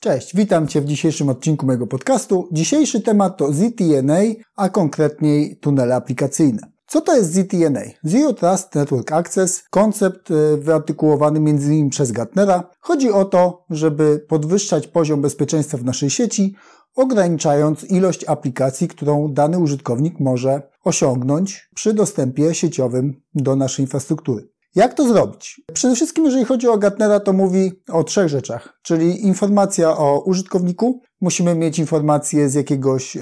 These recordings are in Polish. Cześć, witam Cię w dzisiejszym odcinku mojego podcastu. Dzisiejszy temat to ZTNA, a konkretniej tunele aplikacyjne. Co to jest ZTNA? Zero Trust Network Access, koncept wyartykułowany m.in. przez Gartnera. Chodzi o to, żeby podwyższać poziom bezpieczeństwa w naszej sieci, ograniczając ilość aplikacji, którą dany użytkownik może osiągnąć przy dostępie sieciowym do naszej infrastruktury. Jak to zrobić? Przede wszystkim, jeżeli chodzi o Gartnera, to mówi o 3 rzeczach, czyli informacja o użytkowniku. Musimy mieć informację z jakiegoś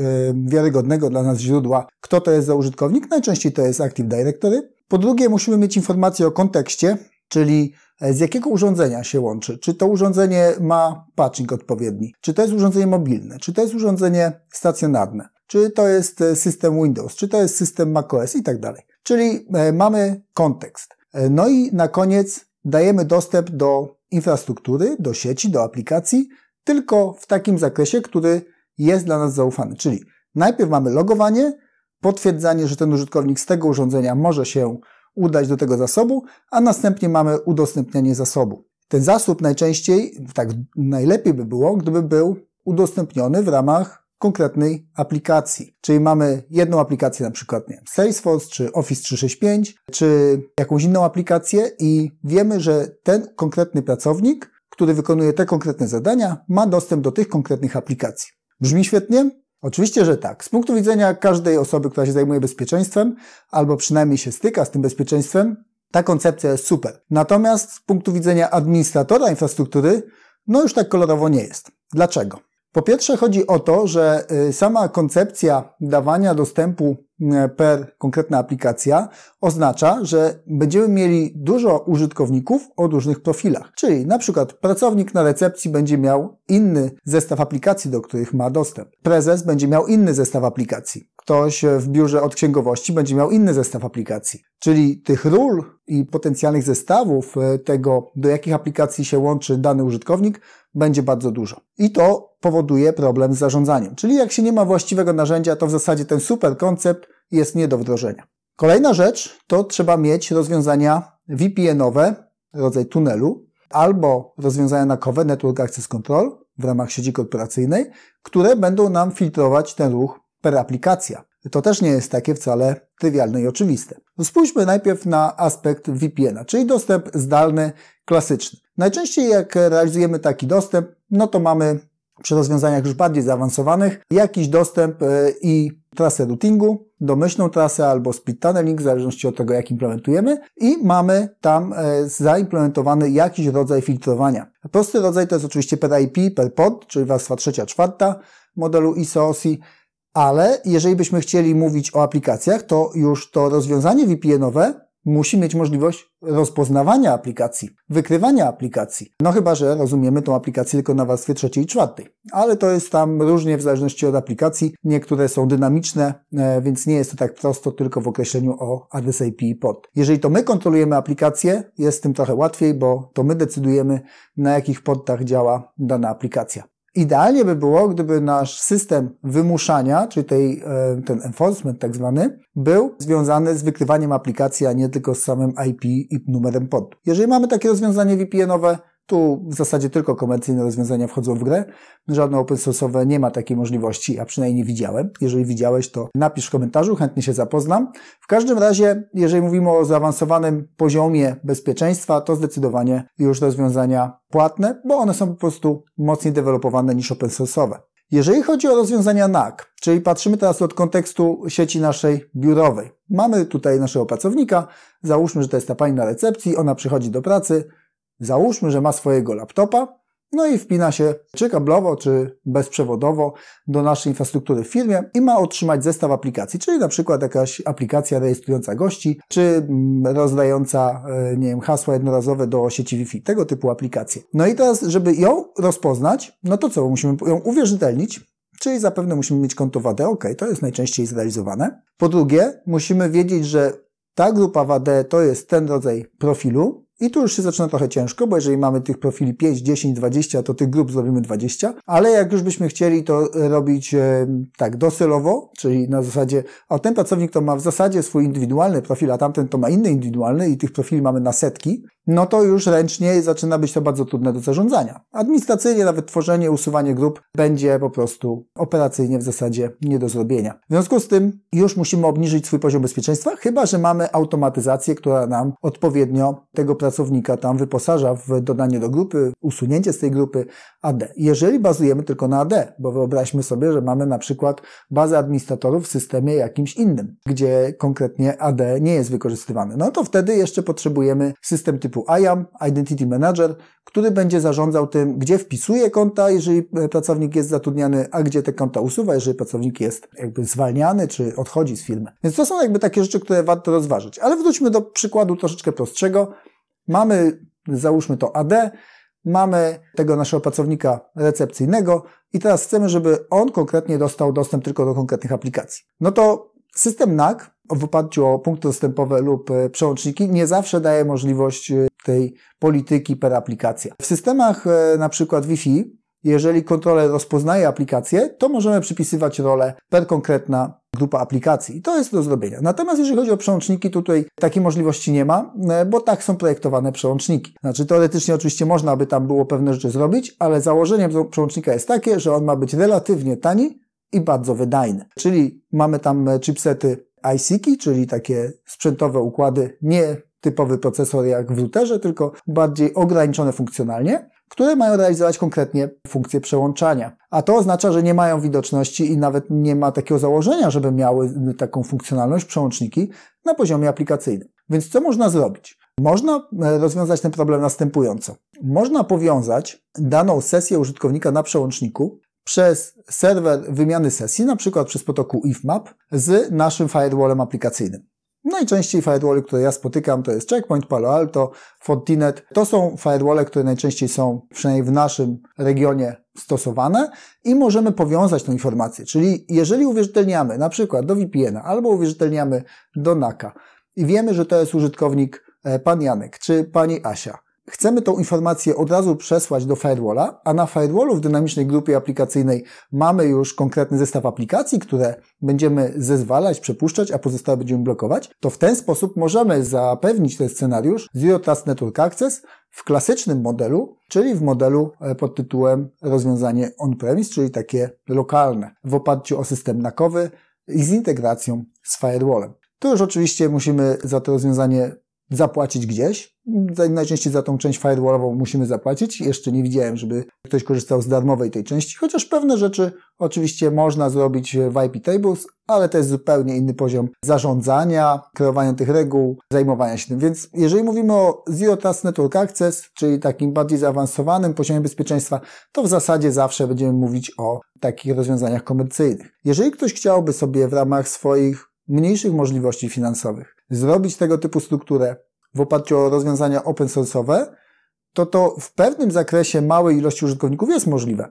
wiarygodnego dla nas źródła, kto to jest za użytkownik. Najczęściej to jest Active Directory. Po drugie, musimy mieć informację o kontekście, czyli z jakiego urządzenia się łączy. Czy to urządzenie ma patching odpowiedni? Czy to jest urządzenie mobilne? Czy to jest urządzenie stacjonarne? Czy to jest system Windows? Czy to jest system macOS? I tak dalej. Czyli mamy kontekst. No i na koniec dajemy dostęp do infrastruktury, do sieci, do aplikacji, tylko w takim zakresie, który jest dla nas zaufany. Czyli najpierw mamy logowanie, potwierdzanie, że ten użytkownik z tego urządzenia może się udać do tego zasobu, a następnie mamy udostępnianie zasobu. Ten zasób najczęściej, tak najlepiej by było, gdyby był udostępniony w ramach konkretnej aplikacji. Czyli mamy jedną aplikację, na przykład Salesforce, czy Office 365, czy jakąś inną aplikację i wiemy, że ten konkretny pracownik, który wykonuje te konkretne zadania, ma dostęp do tych konkretnych aplikacji. Brzmi świetnie? Oczywiście, że tak. Z punktu widzenia każdej osoby, która się zajmuje bezpieczeństwem, albo przynajmniej się styka z tym bezpieczeństwem, ta koncepcja jest super. Natomiast z punktu widzenia administratora infrastruktury, no już tak kolorowo nie jest. Dlaczego? Po pierwsze chodzi o to, że sama koncepcja dawania dostępu per konkretna aplikacja oznacza, że będziemy mieli dużo użytkowników o różnych profilach. Czyli na przykład pracownik na recepcji będzie miał inny zestaw aplikacji, do których ma dostęp. Prezes będzie miał inny zestaw aplikacji. Ktoś w biurze od księgowości będzie miał inny zestaw aplikacji. Czyli tych ról i potencjalnych zestawów tego, do jakich aplikacji się łączy dany użytkownik, będzie bardzo dużo. I to powoduje problem z zarządzaniem. Czyli jak się nie ma właściwego narzędzia, to w zasadzie ten super koncept jest nie do wdrożenia. Kolejna rzecz to trzeba mieć rozwiązania VPN-owe, rodzaj tunelu, albo rozwiązania NAC-owe, Network Access Control, w ramach sieci korporacyjnej, które będą nam filtrować ten ruch per aplikacja. To też nie jest takie wcale trywialne i oczywiste. Spójrzmy najpierw na aspekt VPN-a, czyli dostęp zdalny, klasyczny. Najczęściej jak realizujemy taki dostęp, no to mamy przy rozwiązaniach już bardziej zaawansowanych jakiś dostęp i trasę routingu, domyślną trasę albo split tunneling, w zależności od tego jak implementujemy i mamy tam zaimplementowany jakiś rodzaj filtrowania. Prosty rodzaj to jest oczywiście per IP, per pod, czyli warstwa 3/4 modelu ISO OSI. Ale jeżeli byśmy chcieli mówić o aplikacjach, to już to rozwiązanie VPN-owe musi mieć możliwość rozpoznawania aplikacji, wykrywania aplikacji. No chyba, że rozumiemy tą aplikację tylko na warstwie 3/4. Ale to jest tam różnie w zależności od aplikacji. Niektóre są dynamiczne, więc nie jest to tak prosto tylko w określeniu o adres IP i pod. Jeżeli to my kontrolujemy aplikację, jest z tym trochę łatwiej, bo to my decydujemy, na jakich portach działa dana aplikacja. Idealnie by było, gdyby nasz system wymuszania, czyli ten enforcement tak zwany, był związany z wykrywaniem aplikacji, a nie tylko z samym IP i numerem pod. Jeżeli mamy takie rozwiązanie VPN-owe, tu w zasadzie tylko komercyjne rozwiązania wchodzą w grę. Żadne open source'owe nie ma takiej możliwości, a przynajmniej nie widziałem. Jeżeli widziałeś, to napisz w komentarzu, chętnie się zapoznam. W każdym razie, jeżeli mówimy o zaawansowanym poziomie bezpieczeństwa, to zdecydowanie już rozwiązania płatne, bo one są po prostu mocniej dewelopowane niż open source'owe. Jeżeli chodzi o rozwiązania NAC, czyli patrzymy teraz od kontekstu sieci naszej biurowej. Mamy tutaj naszego pracownika, załóżmy, że to jest ta pani na recepcji, ona przychodzi do pracy, załóżmy, że ma swojego laptopa, no i wpina się czy kablowo, czy bezprzewodowo do naszej infrastruktury w firmie i ma otrzymać zestaw aplikacji, czyli na przykład jakaś aplikacja rejestrująca gości, czy rozdająca, nie wiem, hasła jednorazowe do sieci Wi-Fi, tego typu aplikacje. No i teraz, żeby ją rozpoznać, no to co, musimy ją uwierzytelnić. Czyli zapewne musimy mieć konto WAD, to jest najczęściej zrealizowane. Po drugie, musimy wiedzieć, że ta grupa WAD to jest ten rodzaj profilu, I tu już się zaczyna trochę ciężko, bo jeżeli mamy tych profili 5, 10, 20, to tych grup zrobimy 20, ale jak już byśmy chcieli to robić tak docelowo, czyli na zasadzie, a ten pracownik to ma w zasadzie swój indywidualny profil, a tamten to ma inny indywidualny i tych profili mamy na setki, no to już ręcznie zaczyna być to bardzo trudne do zarządzania. Administracyjnie nawet tworzenie, usuwanie grup będzie po prostu operacyjnie w zasadzie nie do zrobienia. W związku z tym już musimy obniżyć swój poziom bezpieczeństwa, chyba że mamy automatyzację, która nam odpowiednio tego pracownika tam wyposaża w dodanie do grupy, usunięcie z tej grupy AD. Jeżeli bazujemy tylko na AD, bo wyobraźmy sobie, że mamy na przykład bazę administratorów w systemie jakimś innym, gdzie konkretnie AD nie jest wykorzystywany. No to wtedy jeszcze potrzebujemy system typu IAM, Identity Manager, który będzie zarządzał tym, gdzie wpisuje konta, jeżeli pracownik jest zatrudniany, a gdzie te konta usuwa, jeżeli pracownik jest jakby zwalniany, czy odchodzi z firmy. Więc to są jakby takie rzeczy, które warto rozważyć. Ale wróćmy do przykładu troszeczkę prostszego. Mamy, załóżmy to AD, mamy tego naszego pracownika recepcyjnego i teraz chcemy, żeby on konkretnie dostał dostęp tylko do konkretnych aplikacji. No to system NAC w oparciu o punkty dostępowe lub przełączniki nie zawsze daje możliwość tej polityki per aplikacja. W systemach na przykład Wi-Fi, jeżeli kontroler rozpoznaje aplikację, to możemy przypisywać rolę per konkretna grupa aplikacji. I to jest do zrobienia. Natomiast jeżeli chodzi o przełączniki, tutaj takiej możliwości nie ma, bo tak są projektowane przełączniki. Znaczy teoretycznie oczywiście można by tam było pewne rzeczy zrobić, ale założeniem przełącznika jest takie, że on ma być relatywnie tani i bardzo wydajny. Czyli mamy tam chipsety IC-ki, czyli takie sprzętowe układy, nie typowy procesor jak w routerze, tylko bardziej ograniczone funkcjonalnie, które mają realizować konkretnie funkcje przełączania. A to oznacza, że nie mają widoczności i nawet nie ma takiego założenia, żeby miały taką funkcjonalność przełączniki na poziomie aplikacyjnym. Więc co można zrobić? Można rozwiązać ten problem następująco. Można powiązać daną sesję użytkownika na przełączniku przez serwer wymiany sesji, na przykład przez protokół IF-MAP, z naszym firewallem aplikacyjnym. Najczęściej firewally, które ja spotykam, to jest Checkpoint, Palo Alto, Fortinet. To są firewally, które najczęściej są, przynajmniej w naszym regionie, stosowane i możemy powiązać tą informację. Czyli jeżeli uwierzytelniamy na przykład do VPN-a albo uwierzytelniamy do NAC-a i wiemy, że to jest użytkownik pan Janek czy pani Asia, chcemy tą informację od razu przesłać do firewalla, a na firewallu w dynamicznej grupie aplikacyjnej mamy już konkretny zestaw aplikacji, które będziemy zezwalać, przepuszczać, a pozostałe będziemy blokować, to w ten sposób możemy zapewnić ten scenariusz Zero Trust Network Access w klasycznym modelu, czyli w modelu pod tytułem rozwiązanie on-premise, czyli takie lokalne, w oparciu o system NAC-owy i z integracją z firewallem. To już oczywiście musimy za to rozwiązanie zapłacić gdzieś. Najczęściej za tą część firewallową musimy zapłacić. Jeszcze nie widziałem, żeby ktoś korzystał z darmowej tej części, chociaż pewne rzeczy oczywiście można zrobić w IP tables, ale to jest zupełnie inny poziom zarządzania, kreowania tych reguł, zajmowania się tym. Więc jeżeli mówimy o Zero Trust Network Access, czyli takim bardziej zaawansowanym poziomie bezpieczeństwa, to w zasadzie zawsze będziemy mówić o takich rozwiązaniach komercyjnych. Jeżeli ktoś chciałby sobie w ramach swoich mniejszych możliwości finansowych zrobić tego typu strukturę w oparciu o rozwiązania open source'owe, to w pewnym zakresie małej ilości użytkowników jest możliwe.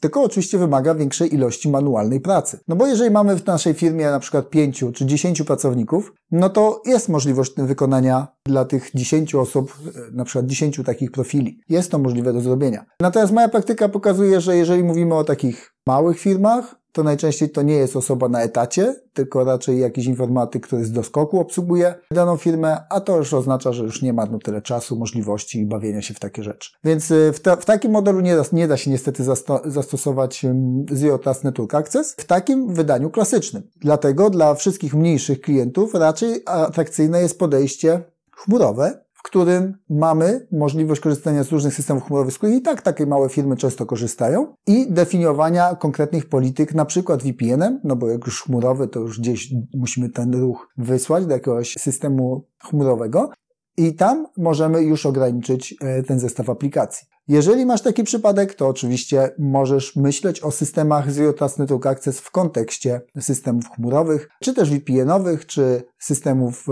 Tylko oczywiście wymaga większej ilości manualnej pracy. No bo jeżeli mamy w naszej firmie na przykład 5 czy 10 pracowników, no to jest możliwość wykonania dla tych 10 osób, na przykład 10 takich profili. Jest to możliwe do zrobienia. Natomiast moja praktyka pokazuje, że jeżeli mówimy o takich małych firmach, to najczęściej to nie jest osoba na etacie, tylko raczej jakiś informatyk, który z doskoku obsługuje daną firmę, a to już oznacza, że już nie ma tyle czasu, możliwości i bawienia się w takie rzeczy. Więc w takim modelu nie da się niestety zastosować Zero Trust Network Access w takim wydaniu klasycznym. Dlatego dla wszystkich mniejszych klientów raczej atrakcyjne jest podejście chmurowe, w którym mamy możliwość korzystania z różnych systemów chmurowych, z których i tak takie małe firmy często korzystają, i definiowania konkretnych polityk, na przykład VPN-em, no bo jak już chmurowy, to już gdzieś musimy ten ruch wysłać do jakiegoś systemu chmurowego i tam możemy już ograniczyć ten zestaw aplikacji. Jeżeli masz taki przypadek, to oczywiście możesz myśleć o systemach Zero Trust Network Access w kontekście systemów chmurowych, czy też VPN-owych, czy systemów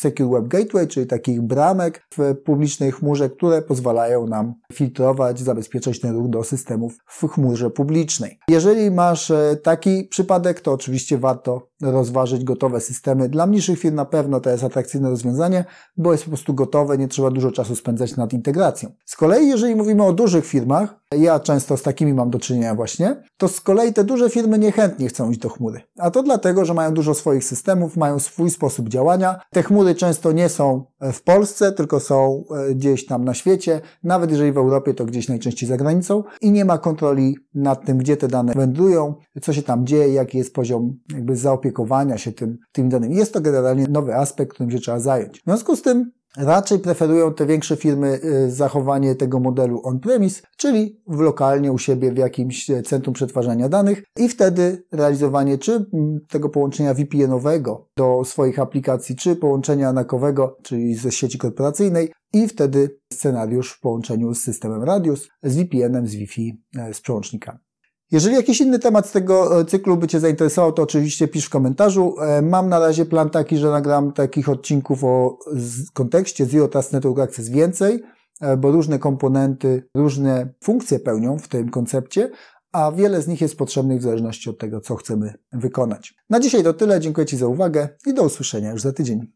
Secure Web Gateway, czyli takich bramek w publicznej chmurze, które pozwalają nam filtrować, zabezpieczać ten ruch do systemów w chmurze publicznej. Jeżeli masz taki przypadek, to oczywiście warto rozważyć gotowe systemy. Dla mniejszych firm na pewno to jest atrakcyjne rozwiązanie, bo jest po prostu gotowe, nie trzeba dużo czasu spędzać nad integracją. Z kolei, jeżeli mówimy o dużych firmach, ja często z takimi mam do czynienia właśnie, to z kolei te duże firmy niechętnie chcą iść do chmury. A to dlatego, że mają dużo swoich systemów, mają swój sposób działania. Te chmury często nie są w Polsce, tylko są gdzieś tam na świecie. Nawet jeżeli w Europie, to gdzieś najczęściej za granicą. I nie ma kontroli nad tym, gdzie te dane wędrują, co się tam dzieje, jaki jest poziom jakby zaopiekowania się tym danym. Jest to generalnie nowy aspekt, którym się trzeba zająć. W związku z tym raczej preferują te większe firmy zachowanie tego modelu on-premise, czyli lokalnie u siebie w jakimś centrum przetwarzania danych i wtedy realizowanie czy tego połączenia VPN-owego do swoich aplikacji, czy połączenia anakowego, czyli ze sieci korporacyjnej i wtedy scenariusz w połączeniu z systemem Radius, z VPN-em, z Wi-Fi, z przełącznikami. Jeżeli jakiś inny temat z tego cyklu by Cię zainteresował, to oczywiście pisz w komentarzu. Mam na razie plan taki, że nagram takich odcinków o kontekście Zero Trust Network Access więcej, bo różne komponenty, różne funkcje pełnią w tym koncepcie, a wiele z nich jest potrzebnych w zależności od tego, co chcemy wykonać. Na dzisiaj to tyle, dziękuję Ci za uwagę i do usłyszenia już za tydzień.